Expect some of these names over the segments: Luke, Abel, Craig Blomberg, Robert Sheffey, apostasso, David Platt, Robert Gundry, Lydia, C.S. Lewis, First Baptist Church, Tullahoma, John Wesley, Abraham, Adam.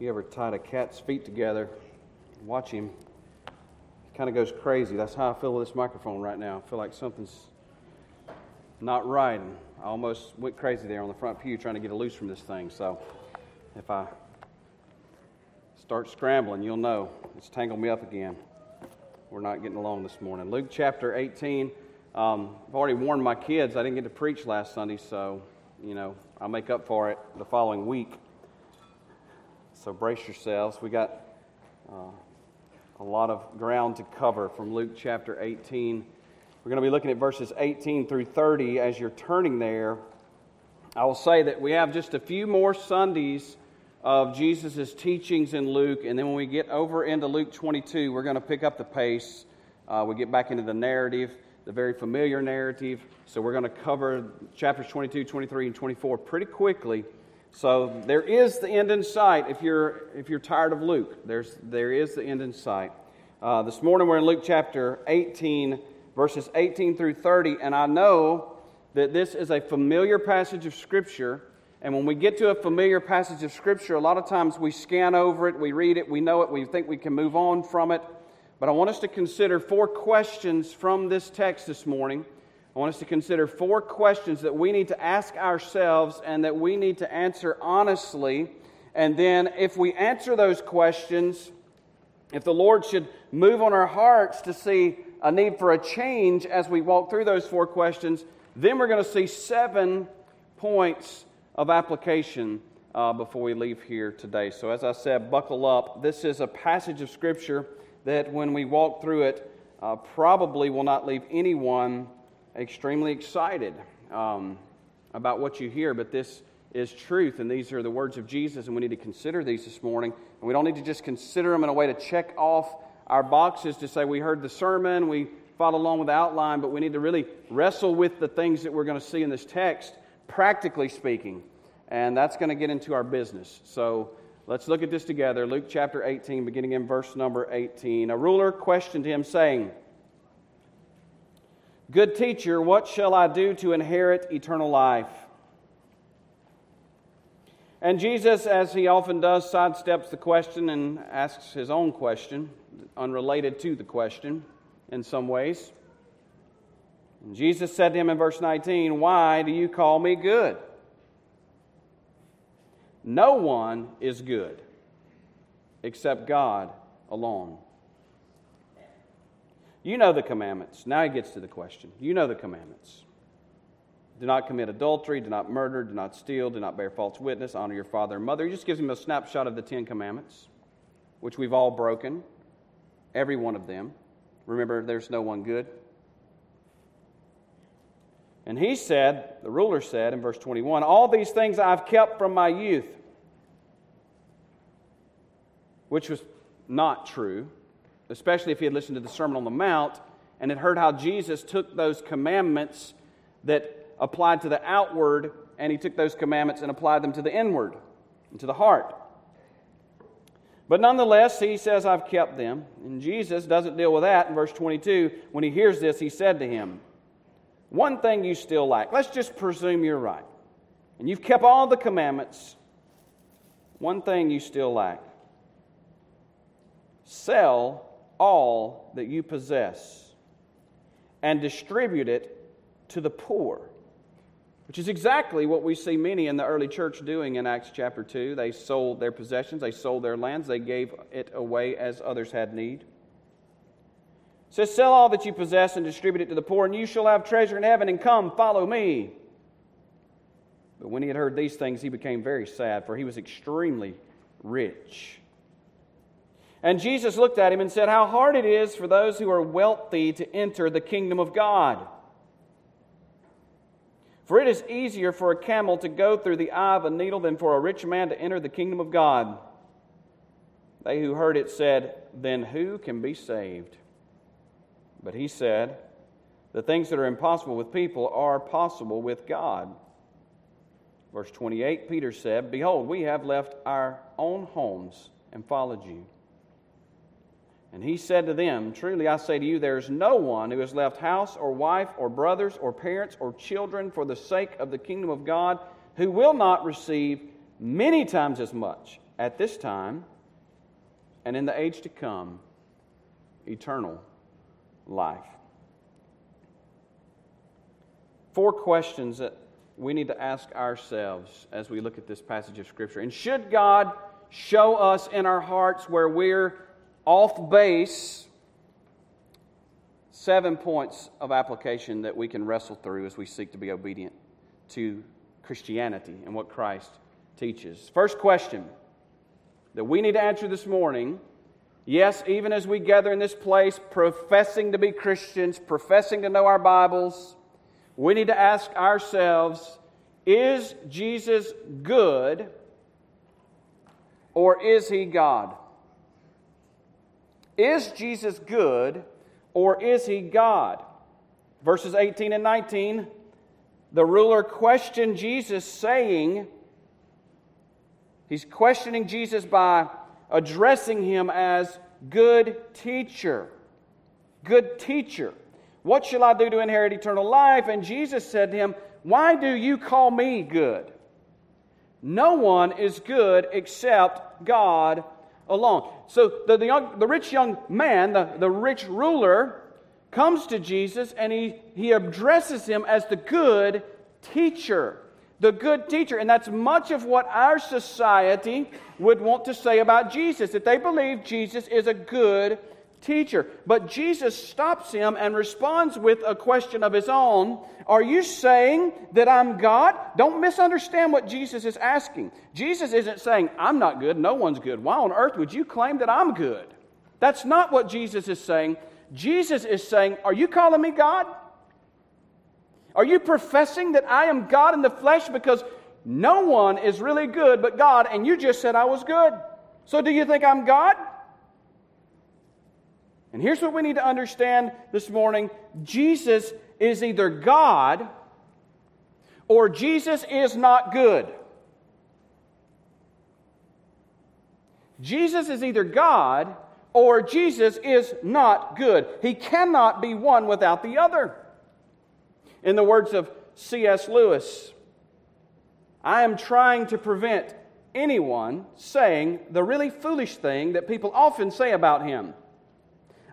You ever tied a cat's feet together, watch him, he kind of goes crazy. That's how I feel with this microphone right now. I feel like something's not right. I almost went crazy there on the front pew trying to get it loose from this thing. So if I start scrambling, you'll know it's tangled me up again. We're not getting along this morning. Luke chapter 18. I've already warned my kids. I didn't get to preach last Sunday, so you know I'll make up for it the following week. So brace yourselves. We got a lot of ground to cover from Luke chapter 18. We're going to be looking at verses 18 through 30 as you're turning there. I will say that we have just a few more Sundays of Jesus' teachings in Luke, and then when we get over into Luke 22, we're going to pick up the pace. We get back into the narrative, the very familiar narrative. So we're going to cover chapters 22, 23, and 24 pretty quickly. So there is the end in sight. If you're tired of Luke, there is the end in sight. This morning we're in Luke chapter 18, verses 18 through 30, and I know that this is a familiar passage of Scripture. And when we get to a familiar passage of Scripture, a lot of times we scan over it, we read it, we know it, we think we can move on from it. But I want us to consider four questions from this text this morning. I want us to consider four questions that we need to ask ourselves and that we need to answer honestly. And then if we answer those questions, if the Lord should move on our hearts to see a need for a change as we walk through those four questions, then we're going to see 7 points of application before we leave here today. So as I said, buckle up. This is a passage of Scripture that when we walk through it, probably will not leave anyone extremely excited about what you hear, but this is truth, and these are the words of Jesus, and we need to consider these this morning. And we don't need to just consider them in a way to check off our boxes to say we heard the sermon, we followed along with the outline, but we need to really wrestle with the things that we're going to see in this text, practically speaking, and that's going to get into our business. So let's look at this together. Luke chapter 18, beginning in verse number 18. A ruler questioned him, saying, "Good teacher, what shall I do to inherit eternal life?" And Jesus, as he often does, sidesteps the question and asks his own question, unrelated to the question in some ways. And Jesus said to him in verse 19, "Why do you call me good? No one is good except God alone. You know the commandments." Now he gets to the question. You know the commandments. Do not commit adultery, do not murder, do not steal, do not bear false witness, honor your father and mother. He just gives him a snapshot of the 10 commandments, which we've all broken, every one of them. Remember, there's no one good. And he said, the ruler said in verse 21, "All these things I've kept from my youth," which was not true, especially if he had listened to the Sermon on the Mount and had heard how Jesus took those commandments that applied to the outward, and he took those commandments and applied them to the inward and to the heart. But nonetheless, he says, "I've kept them." And Jesus doesn't deal with that in verse 22. When he hears this, he said to him, "One thing you still lack." Let's just presume you're right, and you've kept all the commandments. One thing you still lack. "Sell all that you possess and distribute it to the poor," which is exactly what we see many in the early church doing in Acts chapter 2. They sold their possessions, they sold their lands, they gave it away as others had need. It says, "Sell all that you possess and distribute it to the poor, and you shall have treasure in heaven, and come, follow me." But when he had heard these things, he became very sad, for he was extremely rich. And Jesus looked at him and said, "How hard it is for those who are wealthy to enter the kingdom of God. For it is easier for a camel to go through the eye of a needle than for a rich man to enter the kingdom of God." They who heard it said, "Then who can be saved?" But he said, "The things that are impossible with people are possible with God." Verse 28, Peter said, "Behold, we have left our own homes and followed you." And he said to them, "Truly I say to you, there is no one who has left house or wife or brothers or parents or children for the sake of the kingdom of God who will not receive many times as much at this time and in the age to come, eternal life. Four questions that we need to ask ourselves as we look at this passage of Scripture. And should God show us in our hearts where we're off base, 7 points of application that we can wrestle through as we seek to be obedient to Christianity and what Christ teaches. First question that we need to answer this morning, yes, even as we gather in this place, professing to be Christians, professing to know our Bibles, we need to ask ourselves, is Jesus good or is He God? Is Jesus good or is He God? Verses 18 and 19, the ruler questioned Jesus saying, he's questioning Jesus by addressing Him as good teacher. Good teacher. What shall I do to inherit eternal life? And Jesus said to him, why do you call me good? No one is good except God alone. So the rich young man, the rich ruler, comes to Jesus and he addresses Him as the good teacher. The good teacher. And that's much of what our society would want to say about Jesus, that they believe Jesus is a good teacher. But Jesus stops him and responds with a question of His own. Are you saying that I'm God? Don't misunderstand what Jesus is asking. Jesus isn't saying, I'm not good, no one's good. Why on earth would you claim that I'm good? That's not what Jesus is saying. Jesus is saying, are you calling me God? Are you professing that I am God in the flesh? Because no one is really good but God, and you just said I was good. So do you think I'm God? And here's what we need to understand this morning. Jesus is either God or Jesus is not good. Jesus is either God or Jesus is not good. He cannot be one without the other. In the words of C.S. Lewis, I am trying to prevent anyone saying the really foolish thing that people often say about Him.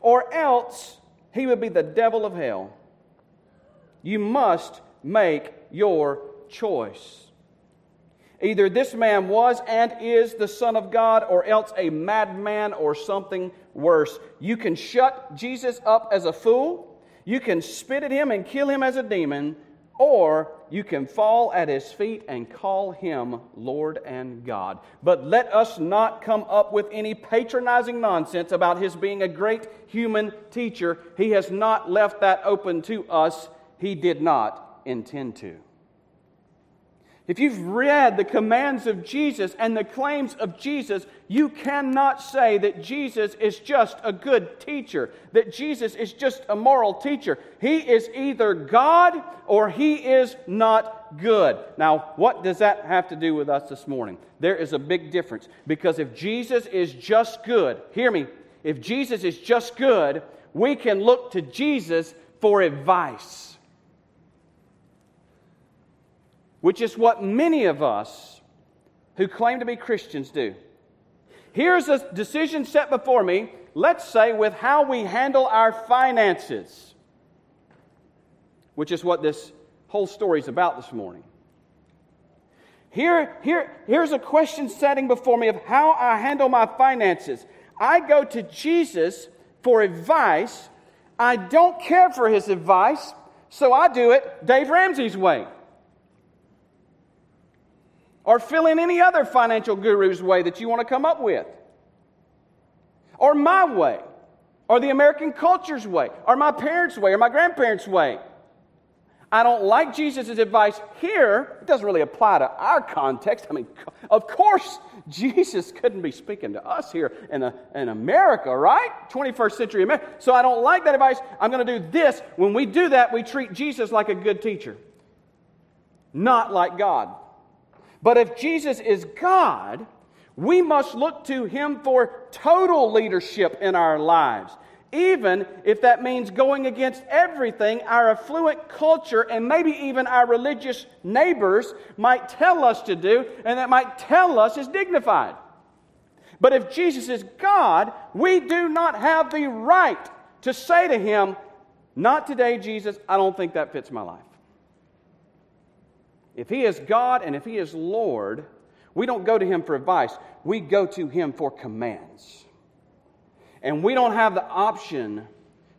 or else he would be the devil of hell. You must make your choice. Either this man was and is the Son of God, or else a madman or something worse. You can shut Jesus up as a fool, you can spit at Him and kill Him as a demon, or you can fall at His feet and call Him Lord and God. But let us not come up with any patronizing nonsense about His being a great human teacher. He has not left that open to us. He did not intend to. If you've read the commands of Jesus and the claims of Jesus, you cannot say that Jesus is just a good teacher, that Jesus is just a moral teacher. He is either God or He is not good. Now, what does that have to do with us this morning? There is a big difference, because if Jesus is just good, hear me, if Jesus is just good, we can look to Jesus for advice, which is what many of us who claim to be Christians do. Here's a decision set before me, let's say, with how we handle our finances, which is what this whole story is about this morning. Here's a question setting before me of how I handle my finances. I go to Jesus for advice. I don't care for His advice, so I do it Dave Ramsey's way, or fill in any other financial guru's way that you want to come up with, or my way, or the American culture's way, or my parents' way, or my grandparents' way. I don't like Jesus' advice here. It doesn't really apply to our context. I mean, of course Jesus couldn't be speaking to us here in America, right? 21st century America. So I don't like that advice. I'm going to do this. When we do that, we treat Jesus like a good teacher, not like God. But if Jesus is God, we must look to Him for total leadership in our lives, even if that means going against everything our affluent culture and maybe even our religious neighbors might tell us to do, and that might tell us is dignified. But if Jesus is God, we do not have the right to say to Him, "Not today, Jesus, I don't think that fits my life." If He is God and if He is Lord, we don't go to Him for advice. We go to Him for commands. And we don't have the option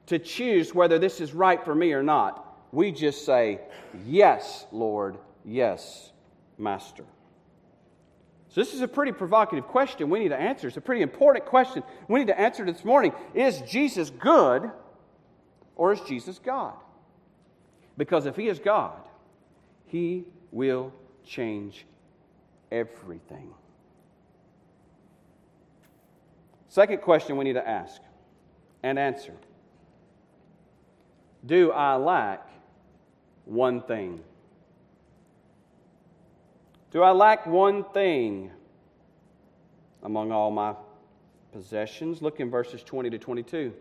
to choose whether this is right for me or not. We just say, "Yes, Lord. Yes, Master." So this is a pretty provocative question we need to answer. It's a pretty important question we need to answer this morning. Is Jesus good or is Jesus God? Because if He is God, He will change everything. Second question we need to ask and answer. Do I lack one thing? Do I lack one thing among all my possessions? Look in verses 20 to 22.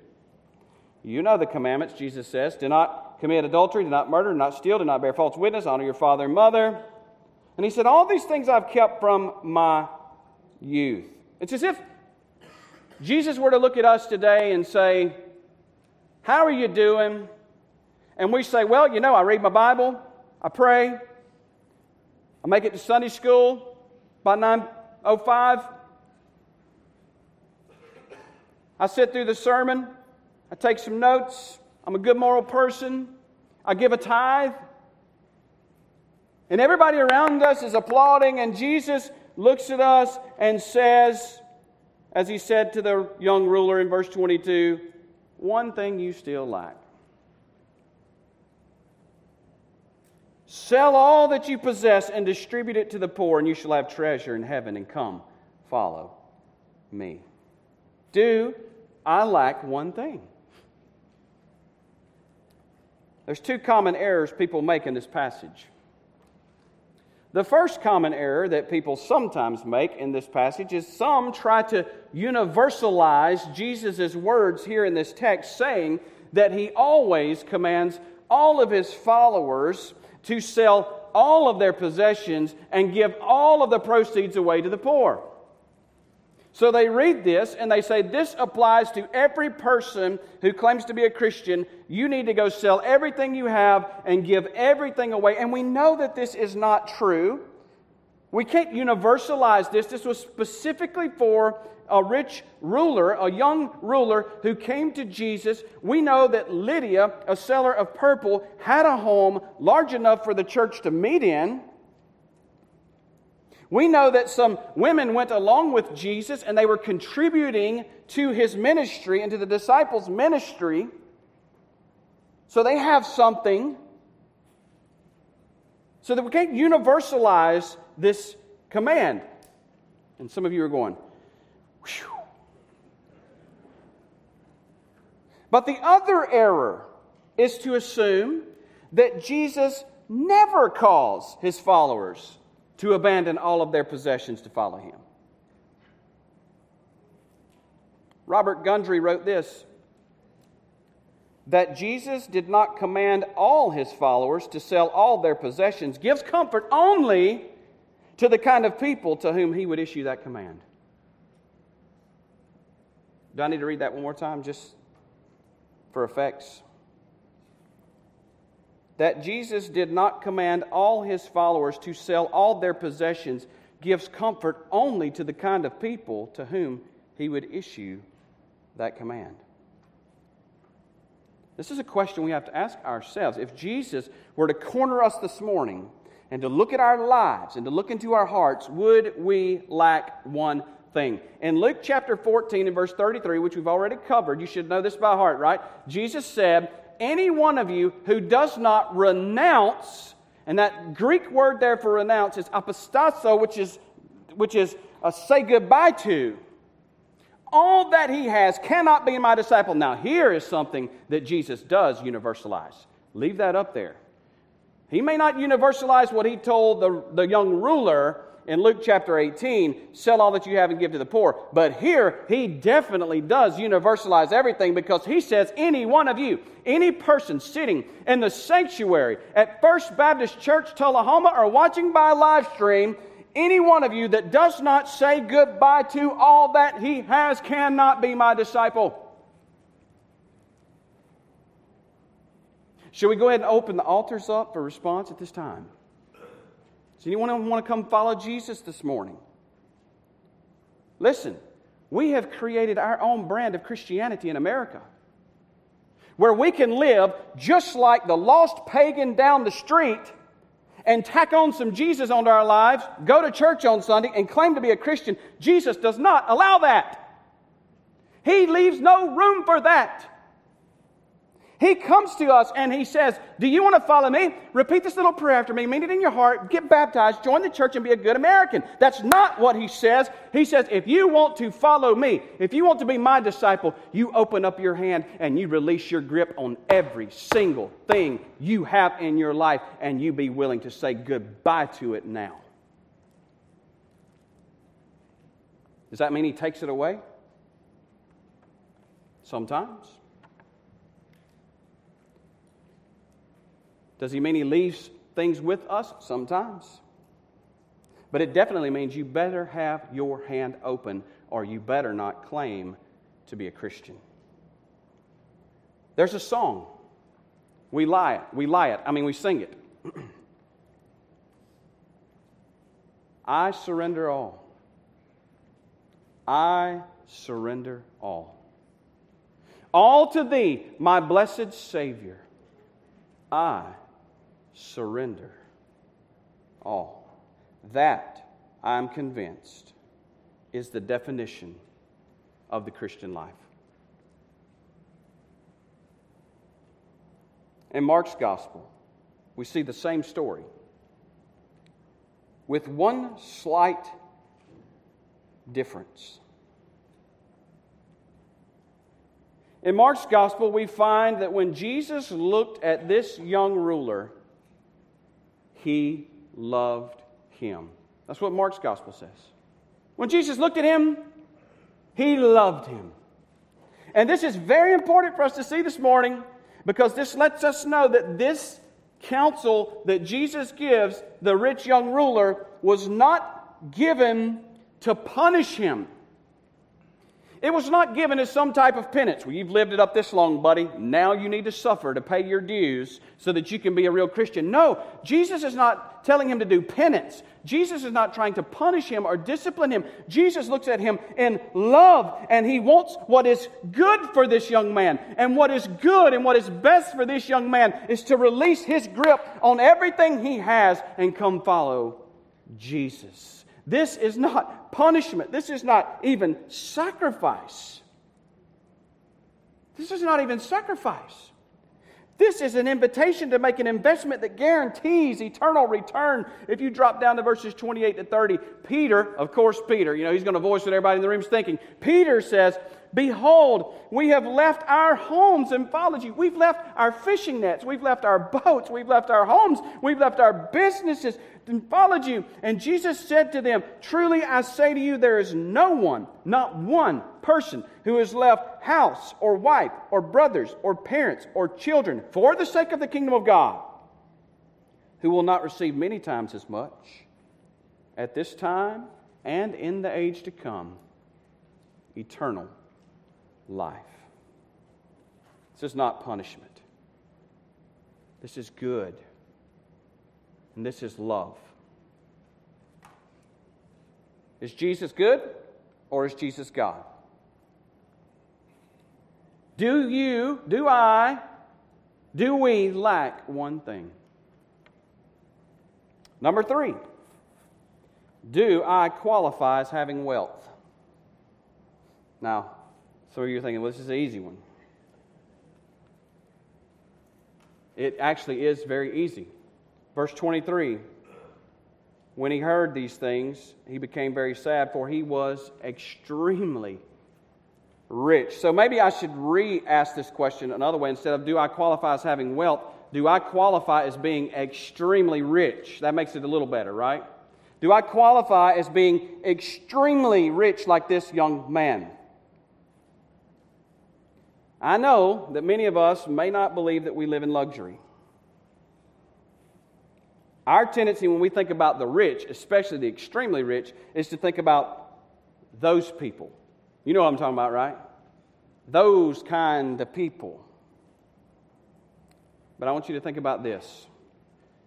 You know the commandments, Jesus says. Do not commit adultery, do not murder, do not steal, do not bear false witness, honor your father and mother. And He said, all these things I've kept from my youth. It's as if Jesus were to look at us today and say, how are you doing? And we say, well, you know, I read my Bible, I pray, I make it to Sunday school by 9:05. I sit through the sermon, I take some notes, I'm a good moral person, I give a tithe. And everybody around us is applauding, and Jesus looks at us and says, as He said to the young ruler in verse 22, one thing you still lack. Sell all that you possess and distribute it to the poor, and you shall have treasure in heaven, and come, follow me. Do I lack one thing? There's two common errors people make in this passage. The first common error that people sometimes make in this passage is some try to universalize Jesus' words here in this text, saying that He always commands all of His followers to sell all of their possessions and give all of the proceeds away to the poor. So they read this and they say, this applies to every person who claims to be a Christian. You need to go sell everything you have and give everything away. And we know that this is not true. We can't universalize this. This was specifically for a rich ruler, a young ruler who came to Jesus. We know that Lydia, a seller of purple, had a home large enough for the church to meet in. We know that some women went along with Jesus and they were contributing to His ministry and to the disciples' ministry. So they have something. So that we can't universalize this command. And some of you are going, whew. But the other error is to assume that Jesus never calls His followers to abandon all of their possessions to follow Him. Robert Gundry wrote this, that Jesus did not command all His followers to sell all their possessions gives comfort only to the kind of people to whom He would issue that command. Do I need to read that one more time just for effects? That Jesus did not command all His followers to sell all their possessions gives comfort only to the kind of people to whom He would issue that command. This is a question we have to ask ourselves. If Jesus were to corner us this morning and to look at our lives and to look into our hearts, would we lack one thing? In Luke chapter 14 and verse 33, which we've already covered, you should know this by heart, right? Jesus said, any one of you who does not renounce, and that Greek word there for renounce is apostasso, which is say goodbye to. All that he has cannot be my disciple. Now, here is something that Jesus does universalize. Leave that up there. He may not universalize what he told the young ruler in Luke chapter 18, sell all that you have and give to the poor. But here, he definitely does universalize everything, because he says, any one of you, any person sitting in the sanctuary at First Baptist Church, Tullahoma, or watching by live stream, any one of you that does not say goodbye to all that he has cannot be my disciple. Should we go ahead and open the altars up for response at this time? Does anyone want to come follow Jesus this morning? Listen, we have created our own brand of Christianity in America, where we can live just like the lost pagan down the street and tack on some Jesus onto our lives, go to church on Sunday, and claim to be a Christian. Jesus does not allow that. He leaves no room for that. He comes to us and he says, do you want to follow me? Repeat this little prayer after me. Mean it in your heart. Get baptized. Join the church and be a good American. That's not what he says. He says, if you want to follow me, if you want to be my disciple, you open up your hand and you release your grip on every single thing you have in your life, and you be willing to say goodbye to it now. Does that mean he takes it away? Sometimes. Does he mean he leaves things with us? Sometimes. But it definitely means you better have your hand open, or you better not claim to be a Christian. There's a song. We sing it. I surrender all. I surrender all. All to thee, my blessed Savior. I surrender all. That, I'm convinced, is the definition of the Christian life. In Mark's gospel, we see the same story, with one slight difference. In Mark's gospel, we find that when Jesus looked at this young ruler, he loved him. That's what Mark's gospel says. When Jesus looked at him, he loved him. And this is very important for us to see this morning, because this lets us know that this counsel that Jesus gives the rich young ruler was not given to punish him. It was not given as some type of penance. Well, you've lived it up this long, buddy. Now you need to suffer to pay your dues so that you can be a real Christian. No, Jesus is not telling him to do penance. Jesus is not trying to punish him or discipline him. Jesus looks at him in love, and he wants what is good for this young man. And what is good and what is best for this young man is to release his grip on everything he has and come follow Jesus. This is not punishment. This is not even sacrifice. This is an invitation to make an investment that guarantees eternal return. If you drop down to verses 28 to 30, Peter, he's going to voice what everybody in the room's thinking. Peter says, behold, we have left our homes and followed you. We've left our fishing nets. We've left our boats. We've left our homes. We've left our businesses and followed you. And Jesus said to them, truly I say to you, there is no one, not one person, who has left house or wife or brothers or parents or children for the sake of the kingdom of God, who will not receive many times as much at this time and in the age to come eternal life. This is not punishment. This is good. And this is love. Is Jesus good, or is Jesus God? Do we lack one thing? Number 3, do I qualify as having wealth? Now, some of you are thinking, well, this is an easy one. It actually is very easy. Verse 23, When he heard these things, he became very sad, for he was extremely rich. So maybe I should re-ask this question another way. Instead of do I qualify as having wealth, do I qualify as being extremely rich? That makes it a little better, right? Do I qualify as being extremely rich like this young man? I know that many of us may not believe that we live in luxury. Our tendency when we think about the rich, especially the extremely rich, is to think about those people. You know what I'm talking about, right? Those kind of people. But I want you to think about this,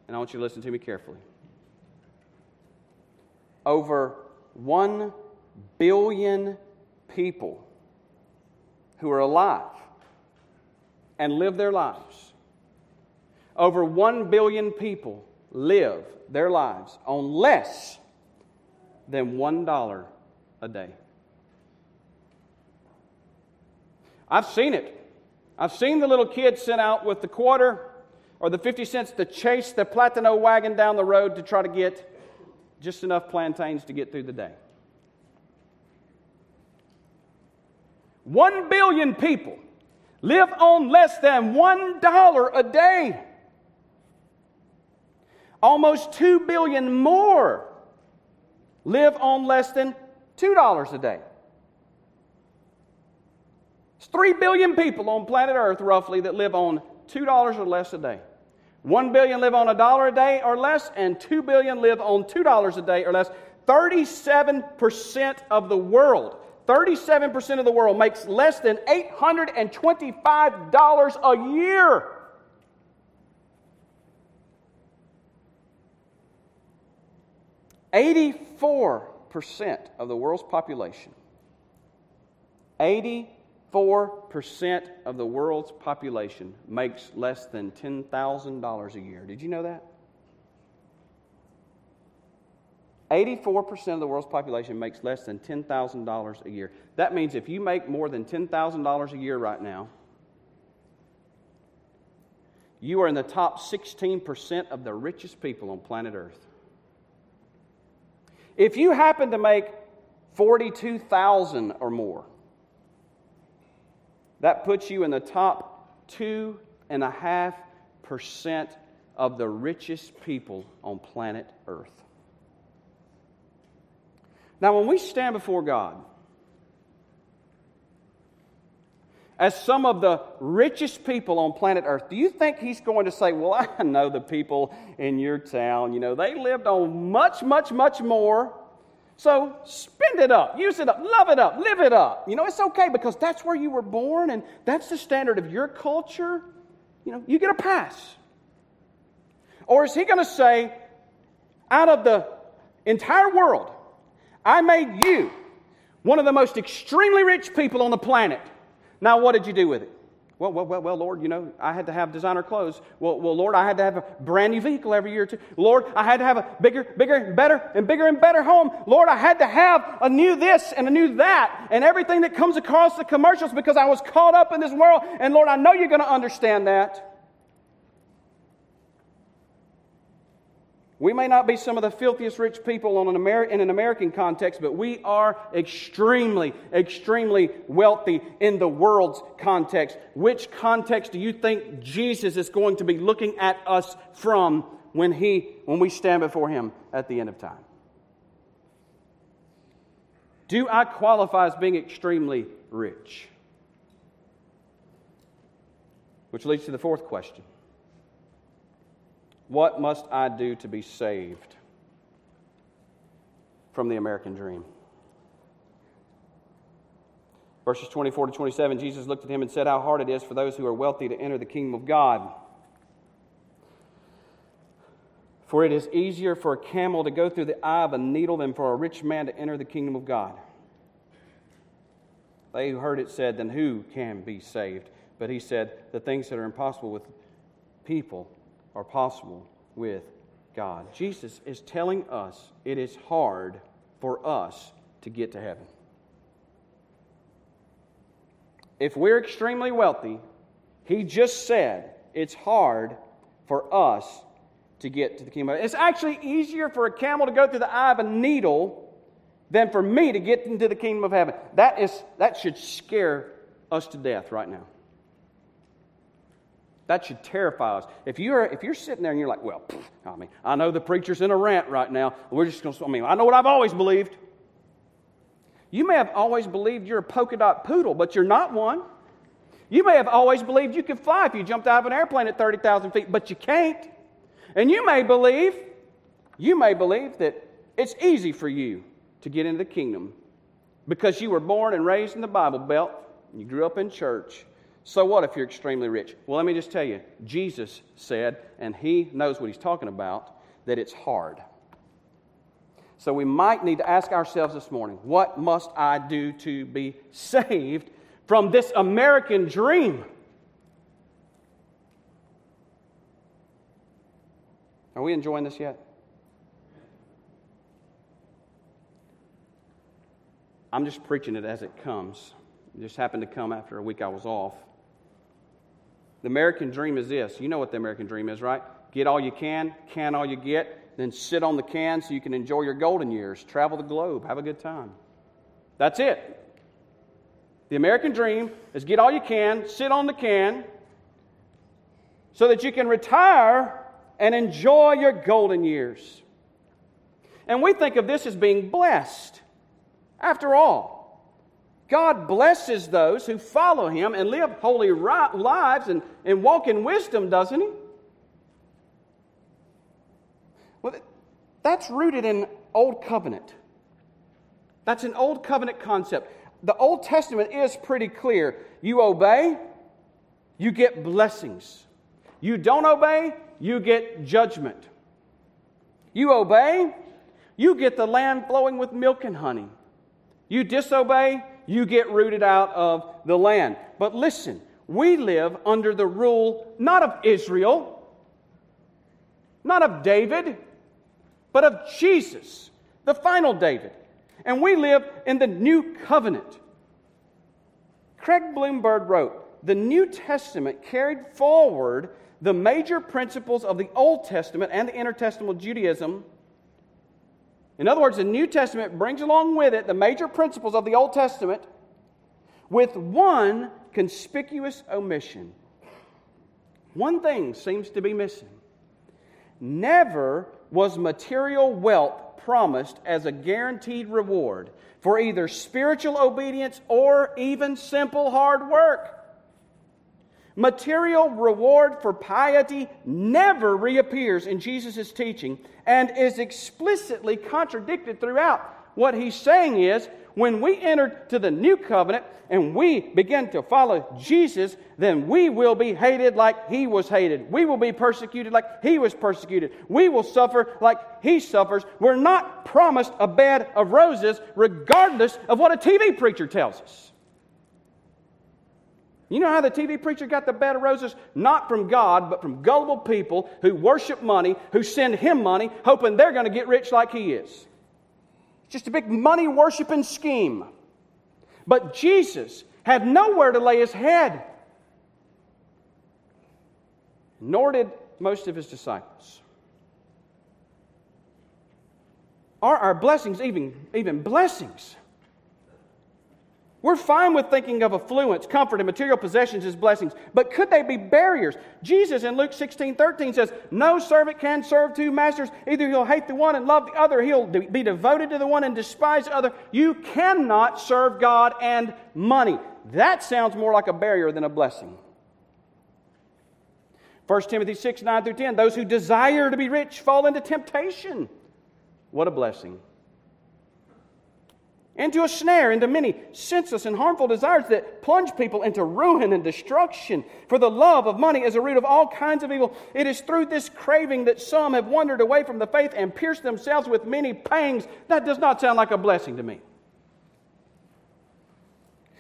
and I want you to listen to me carefully. Over 1 billion people who are alive and live their lives. Over 1 billion people live their lives on less than $1 a day. I've seen it. I've seen the little kids sent out with the quarter or the 50 cents to chase the Platano wagon down the road to try to get just enough plantains to get through the day. 1 billion people live on less than $1 a day. Almost 2 billion more live on less than $2 a day. It's 3 billion people on planet Earth, roughly, that live on $2 or less a day. 1 billion live on $1 a day or less, and 2 billion live on $2 a day or less. 37% of the world, 37% of the world makes less than $825 a year.84% of the world's population, 84% of the world's population makes less than $10,000 a year. Did you know that? 84% of the world's population makes less than $10,000 a year. That means if you make more than $10,000 a year right now, you are in the top 16% of the richest people on planet Earth. If you happen to make $42,000 or more, that puts you in the top 2.5% of the richest people on planet Earth. Now, when we stand before God, as some of the richest people on planet Earth, do you think He's going to say, well, I know the people in your town, you know, they lived on much, much, much more, so spend it up, use it up, love it up, live it up. You know, it's okay because that's where you were born and that's the standard of your culture. You know, you get a pass. Or is He going to say, out of the entire world, I made you one of the most extremely rich people on the planet. Now, what did you do with it? Well, Lord, you know, I had to have designer clothes. Well, Lord, I had to have a brand new vehicle every year or two. Lord, I had to have a bigger and better home. Lord, I had to have a new this and a new that and everything that comes across the commercials because I was caught up in this world. And Lord, I know you're going to understand that. We may not be some of the filthiest rich people on in an American context, but we are extremely, extremely wealthy in the world's context. Which context do you think Jesus is going to be looking at us from when we stand before Him at the end of time? Do I qualify as being extremely rich? Which leads to the fourth question. What must I do to be saved from the American dream? Verses 24 to 27, Jesus looked at him and said, how hard it is for those who are wealthy to enter the kingdom of God. For it is easier for a camel to go through the eye of a needle than for a rich man to enter the kingdom of God. They who heard it said, then who can be saved? But He said, the things that are impossible with people are possible with God. Jesus is telling us it is hard for us to get to heaven. If we're extremely wealthy, He just said it's hard for us to get to the kingdom of God. It's actually easier for a camel to go through the eye of a needle than for me to get into the kingdom of heaven. That should scare us to death right now. That should terrify us. If you're sitting there and you're like, well, I know the preacher's in a rant right now. We're just going to. I know what I've always believed. You may have always believed you're a polka dot poodle, but you're not one. You may have always believed you could fly if you jumped out of an airplane at 30,000 feet, but you can't. And you may believe that it's easy for you to get into the kingdom because you were born and raised in the Bible Belt and you grew up in church. So what if you're extremely rich? Well, let me just tell you, Jesus said, and he knows what he's talking about, that it's hard. So we might need to ask ourselves this morning, what must I do to be saved from this American dream? Are we enjoying this yet? I'm just preaching it as it comes. It just happened to come after a week I was off. The American dream is this. You know what the American dream is, right? Get all you can all you get, then sit on the can so you can enjoy your golden years, travel the globe, have a good time. That's it. The American dream is get all you can, sit on the can, so that you can retire and enjoy your golden years. And we think of this as being blessed. After all, God blesses those who follow Him and live holy lives and walk in wisdom, doesn't He? Well, that's rooted in Old Covenant. That's an Old Covenant concept. The Old Testament is pretty clear. You obey, you get blessings. You don't obey, you get judgment. You obey, you get the land flowing with milk and honey. You disobey, you get rooted out of the land. But listen, we live under the rule not of Israel, not of David, but of Jesus, the final David. And we live in the New Covenant. Craig Blomberg wrote, the New Testament carried forward the major principles of the Old Testament and the intertestamental Judaism. In other words, the New Testament brings along with it the major principles of the Old Testament with one conspicuous omission. One thing seems to be missing. Never was material wealth promised as a guaranteed reward for either spiritual obedience or even simple hard work. Material reward for piety never reappears in Jesus' teaching and is explicitly contradicted throughout. What he's saying is, when we enter to the new covenant and we begin to follow Jesus, then we will be hated like he was hated. We will be persecuted like he was persecuted. We will suffer like he suffers. We're not promised a bed of roses regardless of what a TV preacher tells us. You know how the TV preacher got the bed of roses? Not from God, but from gullible people who worship money, who send him money, hoping they're going to get rich like he is. It's just a big money-worshiping scheme. But Jesus had nowhere to lay his head. Nor did most of his disciples. Are our blessings even blessings? We're fine with thinking of affluence, comfort, and material possessions as blessings, but could they be barriers? Jesus in Luke 16:13 says, no servant can serve two masters. Either he'll hate the one and love the other. He'll be devoted to the one and despise the other. You cannot serve God and money. That sounds more like a barrier than a blessing. 1 Timothy 6:9-10, those who desire to be rich fall into temptation. What a blessing. Into a snare, into many senseless and harmful desires that plunge people into ruin and destruction. For the love of money is a root of all kinds of evil. It is through this craving that some have wandered away from the faith and pierced themselves with many pangs. That does not sound like a blessing to me.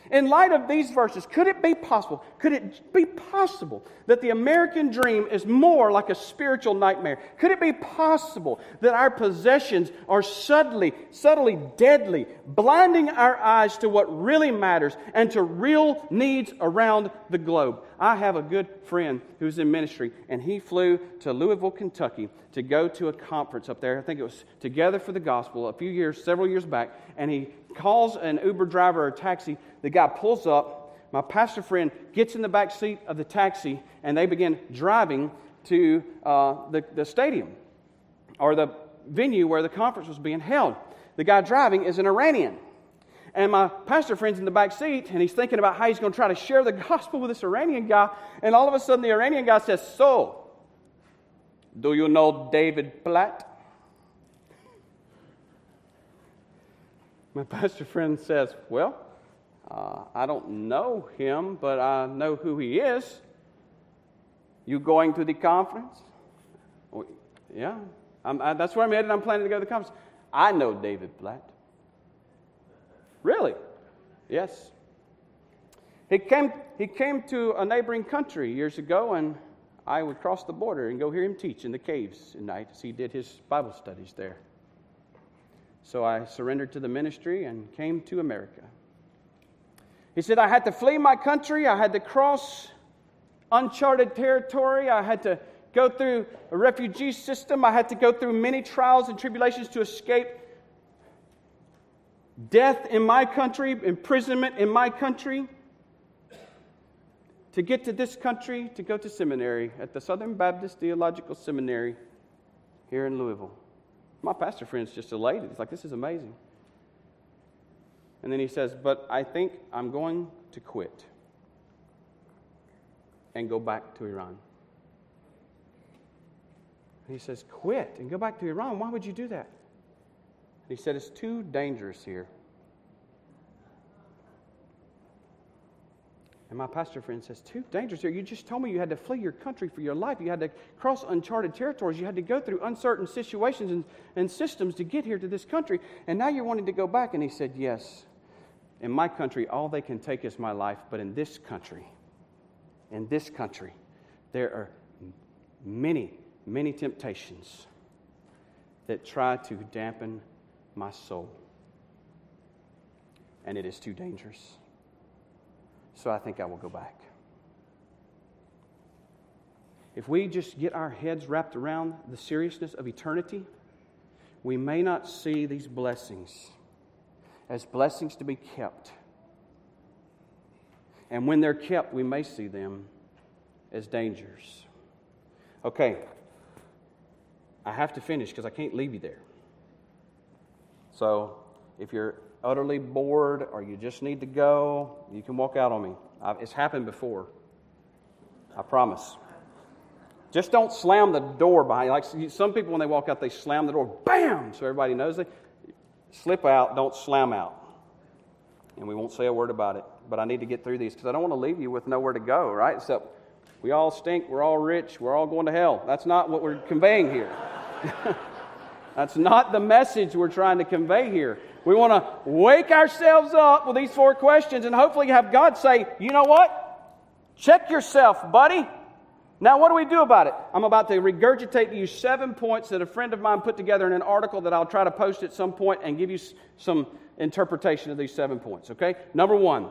In light of these verses, could it be possible that the American dream is more like a spiritual nightmare? Could it be possible that our possessions are subtly deadly, blinding our eyes to what really matters and to real needs around the globe? I have a good friend who's in ministry, and he flew to Louisville, Kentucky to go to a conference up there. I think it was Together for the Gospel several years back, and he calls an Uber driver or taxi. The guy pulls up. My pastor friend gets in the back seat of the taxi, and they begin driving to the stadium or the venue where the conference was being held. The guy driving is an Iranian. And my pastor friend's in the back seat, and he's thinking about how he's going to try to share the gospel with this Iranian guy. And all of a sudden, the Iranian guy says, "So, do you know David Platt?" My pastor friend says, "Well, I don't know him, but I know who he is. You going to the conference?" "Oh, yeah, that's where I'm headed. I'm planning to go to the conference." "I know David Platt." "Really?" "Yes. He came to a neighboring country years ago, and I would cross the border and go hear him teach in the caves at night as he did his Bible studies there. So I surrendered to the ministry and came to America." He said, "I had to flee my country. I had to cross uncharted territory. I had to go through a refugee system. I had to go through many trials and tribulations to escape death in my country, imprisonment in my country, to get to this country, to go to seminary at the Southern Baptist Theological Seminary here in Louisville." My pastor friend's just elated. He's like, "This is amazing." And then he says, "But I think I'm going to quit and go back to Iran." And he says, "Quit and go back to Iran? Why would you do that?" He said, "It's too dangerous here." And my pastor friend says, "Too dangerous here? You just told me you had to flee your country for your life. You had to cross uncharted territories. You had to go through uncertain situations and systems to get here to this country. And now you're wanting to go back." And he said, "Yes. In my country, all they can take is my life. But in this country, there are many, many temptations that try to dampen my soul, and it is too dangerous. So I think I will go back." If we just get our heads wrapped around the seriousness of eternity, we may not see these blessings as blessings to be kept. And when they're kept, we may see them as dangers. Okay, I have to finish because I can't leave you there. So, if you're utterly bored or you just need to go, you can walk out on me. It's happened before. I promise. Just don't slam the door behind you. Like some people, when they walk out, they slam the door, bam, so everybody knows. They slip out, don't slam out. And we won't say a word about it. But I need to get through these because I don't want to leave you with nowhere to go, right? Except we all stink, we're all rich, we're all going to hell. That's not what we're conveying here. That's not the message we're trying to convey here. We want to wake ourselves up with these four questions and hopefully have God say, "You know what? Check yourself, buddy. Now what do we do about it?" I'm about to regurgitate to you 7 points that a friend of mine put together in an article that I'll try to post at some point and give you some interpretation of these 7 points, okay? Number one,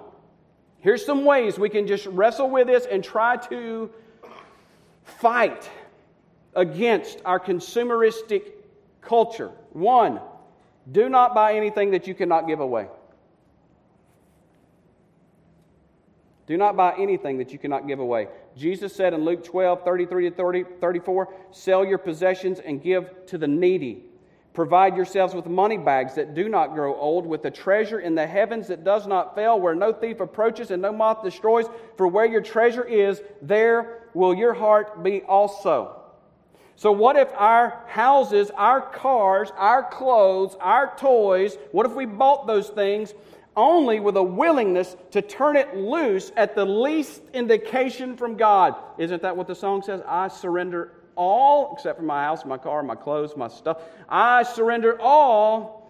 here's some ways we can just wrestle with this and try to fight against our consumeristic culture. 1, do not buy anything that you cannot give away. Do not buy anything that you cannot give away. Jesus said in Luke 12, 33 to 34, "Sell your possessions and give to the needy. Provide yourselves with money bags that do not grow old, with a treasure in the heavens that does not fail, where no thief approaches and no moth destroys. For where your treasure is, there will your heart be also." So what if our houses, our cars, our clothes, our toys, what if we bought those things only with a willingness to turn it loose at the least indication from God? Isn't that what the song says? I surrender all, except for my house, my car, my clothes, my stuff. I surrender all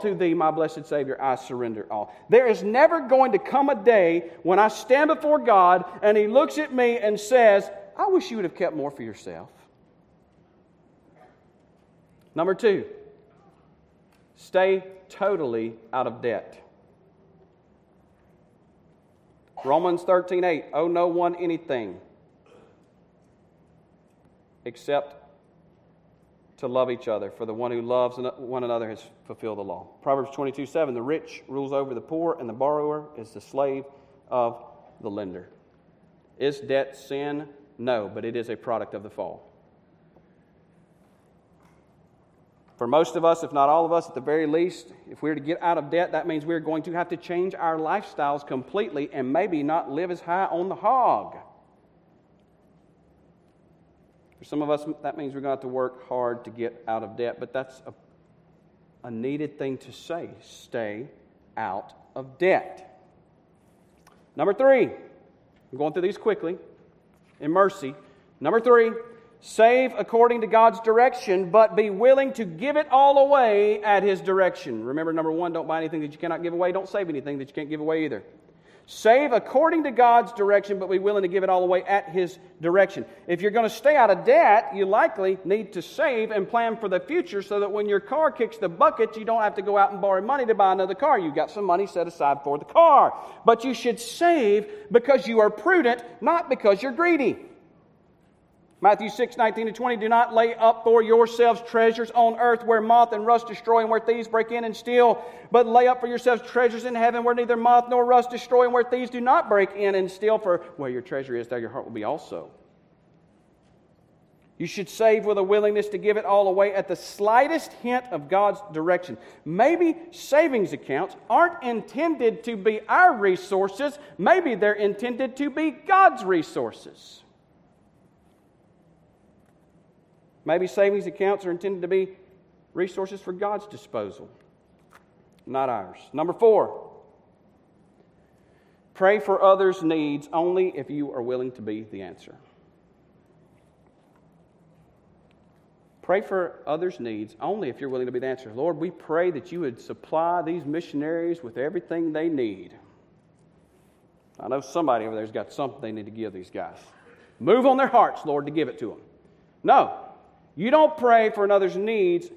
to Thee, my blessed Savior. I surrender all. There is never going to come a day when I stand before God and He looks at me and says, "I wish you would have kept more for yourself." Number 2, stay totally out of debt. Romans 13:8, owe no one anything except to love each other, for the one who loves one another has fulfilled the law. Proverbs 22:7, the rich rules over the poor, and the borrower is the slave of the lender. Is debt sin? No, but it is a product of the fall. For most of us, if not all of us, at the very least, if we're to get out of debt, that means we're going to have to change our lifestyles completely and maybe not live as high on the hog. For some of us, that means we're going to have to work hard to get out of debt, but that's a needed thing to say. Stay out of debt. Number three, I'm going through these quickly, in mercy. Number three, save according to God's direction, but be willing to give it all away at His direction. Remember, number one, don't buy anything that you cannot give away. Don't save anything that you can't give away either. Save according to God's direction, but be willing to give it all away at His direction. If you're going to stay out of debt, you likely need to save and plan for the future so that when your car kicks the bucket, you don't have to go out and borrow money to buy another car. You've got some money set aside for the car. But you should save because you are prudent, not because you're greedy. Matthew 6:19-20, do not lay up for yourselves treasures on earth where moth and rust destroy and where thieves break in and steal, but lay up for yourselves treasures in heaven where neither moth nor rust destroy and where thieves do not break in and steal, for where your treasure is, there your heart will be also. You should save with a willingness to give it all away at the slightest hint of God's direction. Maybe savings accounts aren't intended to be our resources. Maybe they're intended to be God's resources. Maybe savings accounts are intended to be resources for God's disposal, not ours. Number four, pray for others' needs only if you are willing to be the answer. Pray for others' needs only if you're willing to be the answer. Lord, we pray that you would supply these missionaries with everything they need. I know somebody over there's got something they need to give these guys. Move on their hearts, Lord, to give it to them. No. You don't pray for another's needs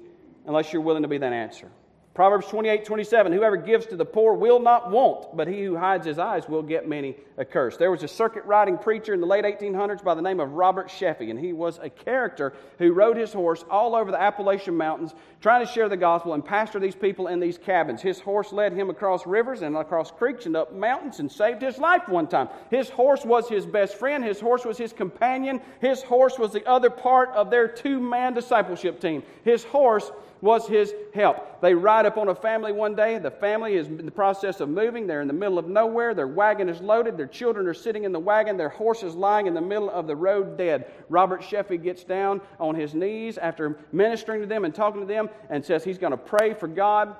unless you're willing to be that answer. Proverbs 28:27, whoever gives to the poor will not want, but he who hides his eyes will get many a curse. There was a circuit-riding preacher in the late 1800s by the name of Robert Sheffey, and he was a character who rode his horse all over the Appalachian Mountains trying to share the gospel and pastor these people in these cabins. His horse led him across rivers and across creeks and up mountains and saved his life one time. His horse was his best friend. His horse was his companion. His horse was the other part of their two-man discipleship team. His horse was his help. They ride up on a family one day. The family is in the process of moving. They're in the middle of nowhere. Their wagon is loaded. Their children are sitting in the wagon. Their horse is lying in the middle of the road dead. Robert Sheffey gets down on his knees after ministering to them and talking to them and says he's going to pray for God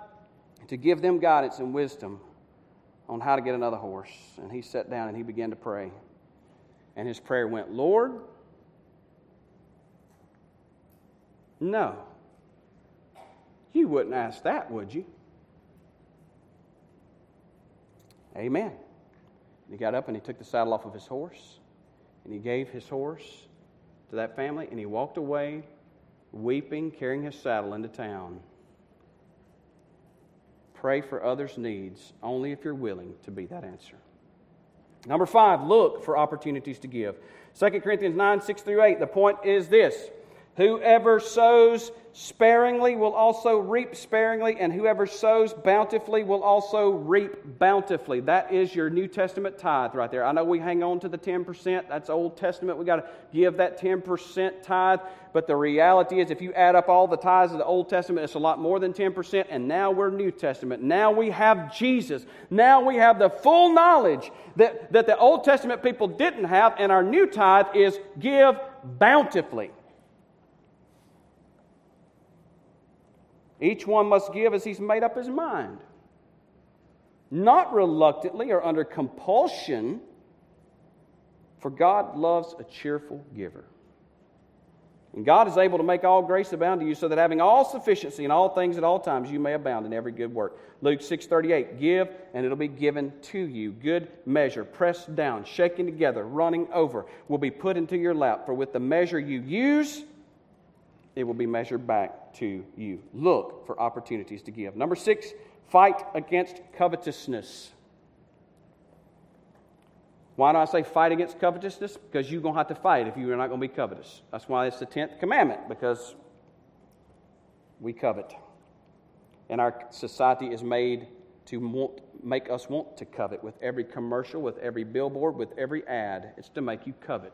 to give them guidance and wisdom on how to get another horse. And he sat down and he began to pray. And his prayer went, Lord, no. You wouldn't ask that, would you? Amen. And he got up and he took the saddle off of his horse, and he gave his horse to that family, and he walked away weeping, carrying his saddle into town. Pray for others' needs only if you're willing to be that answer. Number five, look for opportunities to give. 2 Corinthians 9:6-8, the point is this. Whoever sows sparingly will also reap sparingly, and whoever sows bountifully will also reap bountifully. That is your New Testament tithe right there. I know we hang on to the 10%. That's Old Testament. We got to give that 10% tithe. But the reality is if you add up all the tithes of the Old Testament, it's a lot more than 10%. And now we're New Testament. Now we have Jesus. Now we have the full knowledge that the Old Testament people didn't have, and our new tithe is give bountifully. Each one must give as he's made up his mind, not reluctantly or under compulsion, for God loves a cheerful giver. And God is able to make all grace abound to you, so that having all sufficiency in all things at all times, you may abound in every good work. Luke 6:38, give, and it'll be given to you. Good measure, pressed down, shaken together, running over, will be put into your lap. For with the measure you use, it will be measured back to you. Look for opportunities to give. Number six, fight against covetousness. Why do I say fight against covetousness? Because you're going to have to fight if you're not going to be covetous. That's why it's the 10th commandment, because we covet. And our society is made to make us want to covet with every commercial, with every billboard, with every ad. It's to make you covet.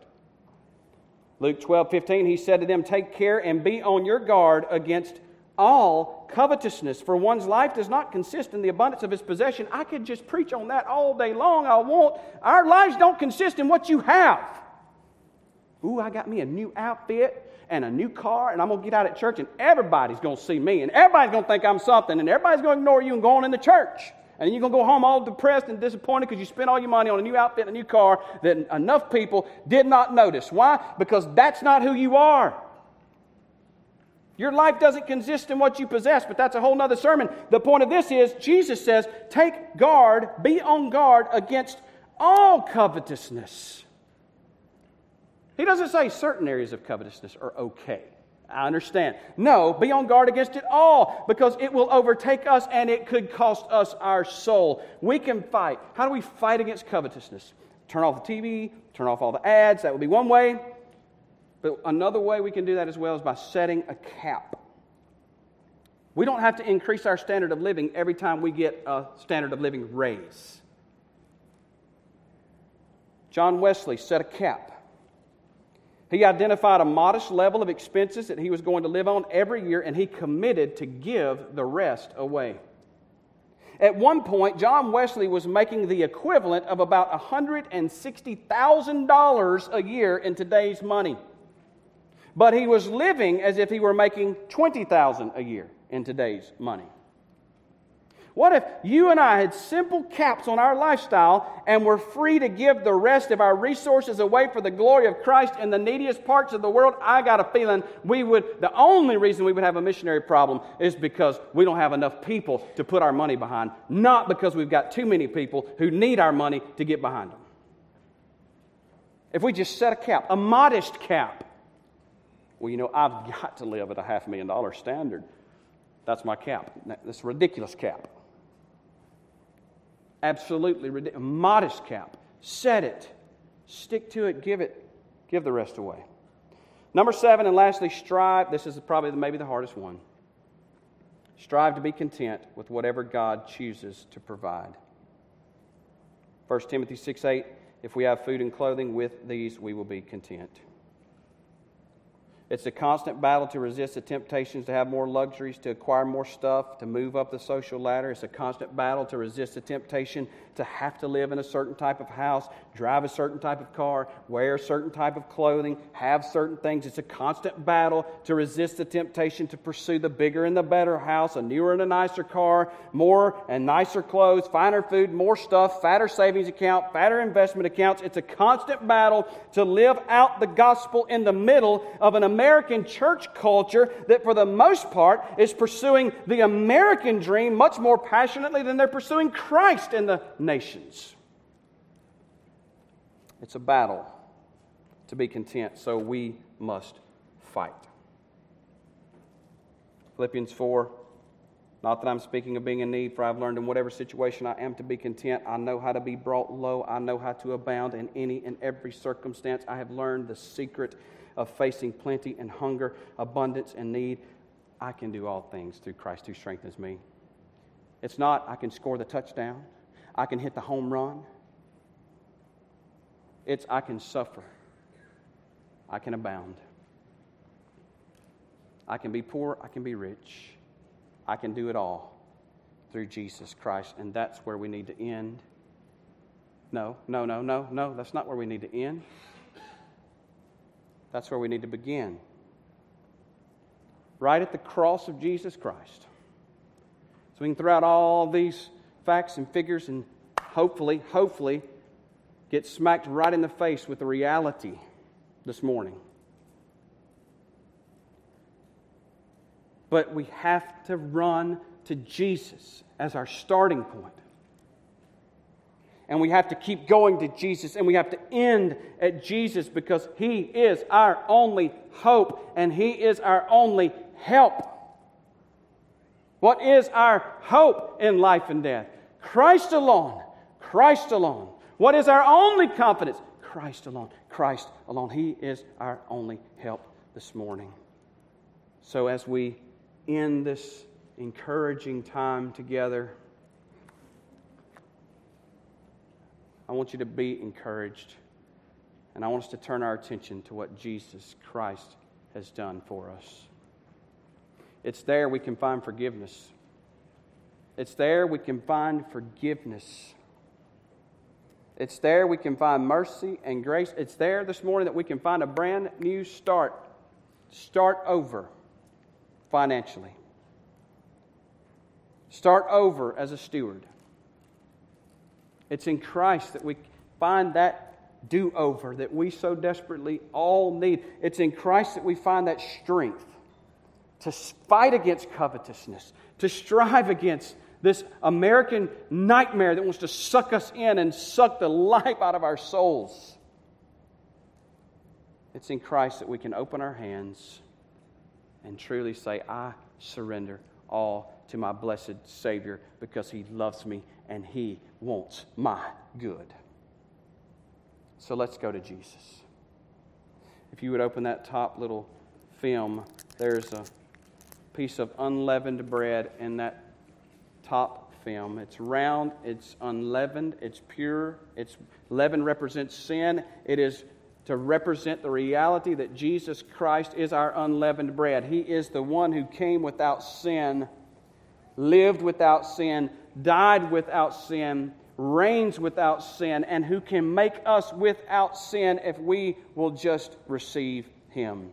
Luke 12:15, he said to them, "Take care and be on your guard against all covetousness, for one's life does not consist in the abundance of his possession." I could just preach on that all day long. I won't. Our lives don't consist in what you have. Ooh, I got me a new outfit and a new car, and I'm going to get out at church, and everybody's going to see me, and everybody's going to think I'm something, and everybody's going to ignore you and go on in the church. And you're going to go home all depressed and disappointed because you spent all your money on a new outfit and a new car that enough people did not notice. Why? Because that's not who you are. Your life doesn't consist in what you possess, but that's a whole other sermon. The point of this is, Jesus says, take guard, be on guard against all covetousness. He doesn't say certain areas of covetousness are okay. I understand. No, be on guard against it all, because it will overtake us and it could cost us our soul. We can fight. How do we fight against covetousness? Turn off the TV, turn off all the ads. That would be one way. But another way we can do that as well is by setting a cap. We don't have to increase our standard of living every time we get a standard of living raise. John Wesley set a cap. He identified a modest level of expenses that he was going to live on every year, and he committed to give the rest away. At one point, John Wesley was making the equivalent of about $160,000 a year in today's money. But he was living as if he were making $20,000 a year in today's money. What if you and I had simple caps on our lifestyle and were free to give the rest of our resources away for the glory of Christ in the neediest parts of the world? I got a feeling the only reason we would have a missionary problem is because we don't have enough people to put our money behind, not because we've got too many people who need our money to get behind them. If we just set a cap, a modest cap. Well, you know, I've got to live at a $500,000 standard. That's my cap. That's a ridiculous cap. Absolutely ridiculous. Modest cap. Set it. Stick to it. Give it. Give the rest away. Number 7, and lastly, strive. This is probably maybe the hardest one. Strive to be content with whatever God chooses to provide. 1 Timothy 6:8, if we have food and clothing, with these we will be content. It's a constant battle to resist the temptations to have more luxuries, to acquire more stuff, to move up the social ladder. It's a constant battle to resist the temptation to have to live in a certain type of house, drive a certain type of car, wear a certain type of clothing, have certain things. It's a constant battle to resist the temptation to pursue the bigger and the better house, a newer and a nicer car, more and nicer clothes, finer food, more stuff, fatter savings account, fatter investment accounts. It's a constant battle to live out the gospel in the middle of an American church culture that for the most part is pursuing the American dream much more passionately than they're pursuing Christ in the nations. It's a battle to be content, so we must fight. Philippians 4, not that I'm speaking of being in need, for I've learned in whatever situation I am to be content. I know how to be brought low. I know how to abound in any and every circumstance. I have learned the secret of facing plenty and hunger, abundance and need. I can do all things through Christ who strengthens me. It's not I can score the touchdown, I can hit the home run. It's I can suffer, I can abound. I can be poor, I can be rich. I can do it all through Jesus Christ, and that's where we need to end. No, that's not where we need to end. That's where we need to begin. Right at the cross of Jesus Christ. So we can throw out all these facts and figures and hopefully, get smacked right in the face with the reality this morning. But we have to run to Jesus as our starting point. And we have to keep going to Jesus, and we have to end at Jesus, because He is our only hope and He is our only help. What is our hope in life and death? Christ alone. Christ alone. What is our only confidence? Christ alone. Christ alone. He is our only help this morning. So as we end this encouraging time together, I want you to be encouraged. And I want us to turn our attention to what Jesus Christ has done for us. It's there we can find forgiveness. It's there we can find forgiveness. It's there we can find mercy and grace. It's there this morning that we can find a brand new start. Start over financially. Start over as a steward. It's in Christ that we find that do-over that we so desperately all need. It's in Christ that we find that strength to fight against covetousness, to strive against this American nightmare that wants to suck us in and suck the life out of our souls. It's in Christ that we can open our hands and truly say, I surrender all to my blessed Savior because He loves me and He wants my good. So let's go to Jesus. If you would open that top little film, there's a piece of unleavened bread in that top film. It's round, it's unleavened, it's pure. It's leaven represents sin. It is to represent the reality that Jesus Christ is our unleavened bread. He is the one who came without sin, lived without sin, died without sin, reigns without sin, and who can make us without sin if we will just receive Him.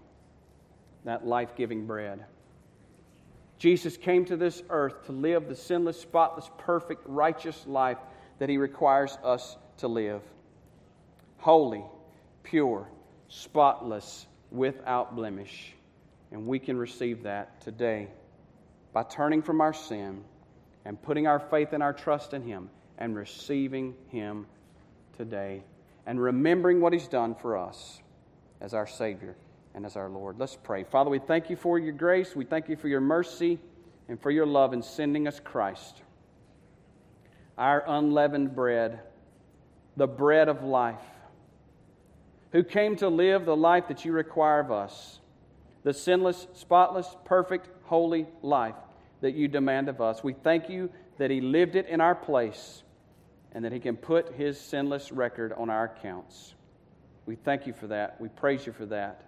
That life-giving bread. Jesus came to this earth to live the sinless, spotless, perfect, righteous life that He requires us to live. Holy, pure, spotless, without blemish. And we can receive that today by turning from our sin and putting our faith and our trust in Him and receiving Him today and remembering what He's done for us as our Savior and as our Lord. Let's pray. Father, we thank You for Your grace. We thank You for Your mercy and for Your love in sending us Christ, our unleavened bread, the bread of life, who came to live the life that You require of us, the sinless, spotless, perfect, holy life that You demand of us. We thank You that He lived it in our place and that He can put His sinless record on our accounts. We thank You for that. We praise You for that.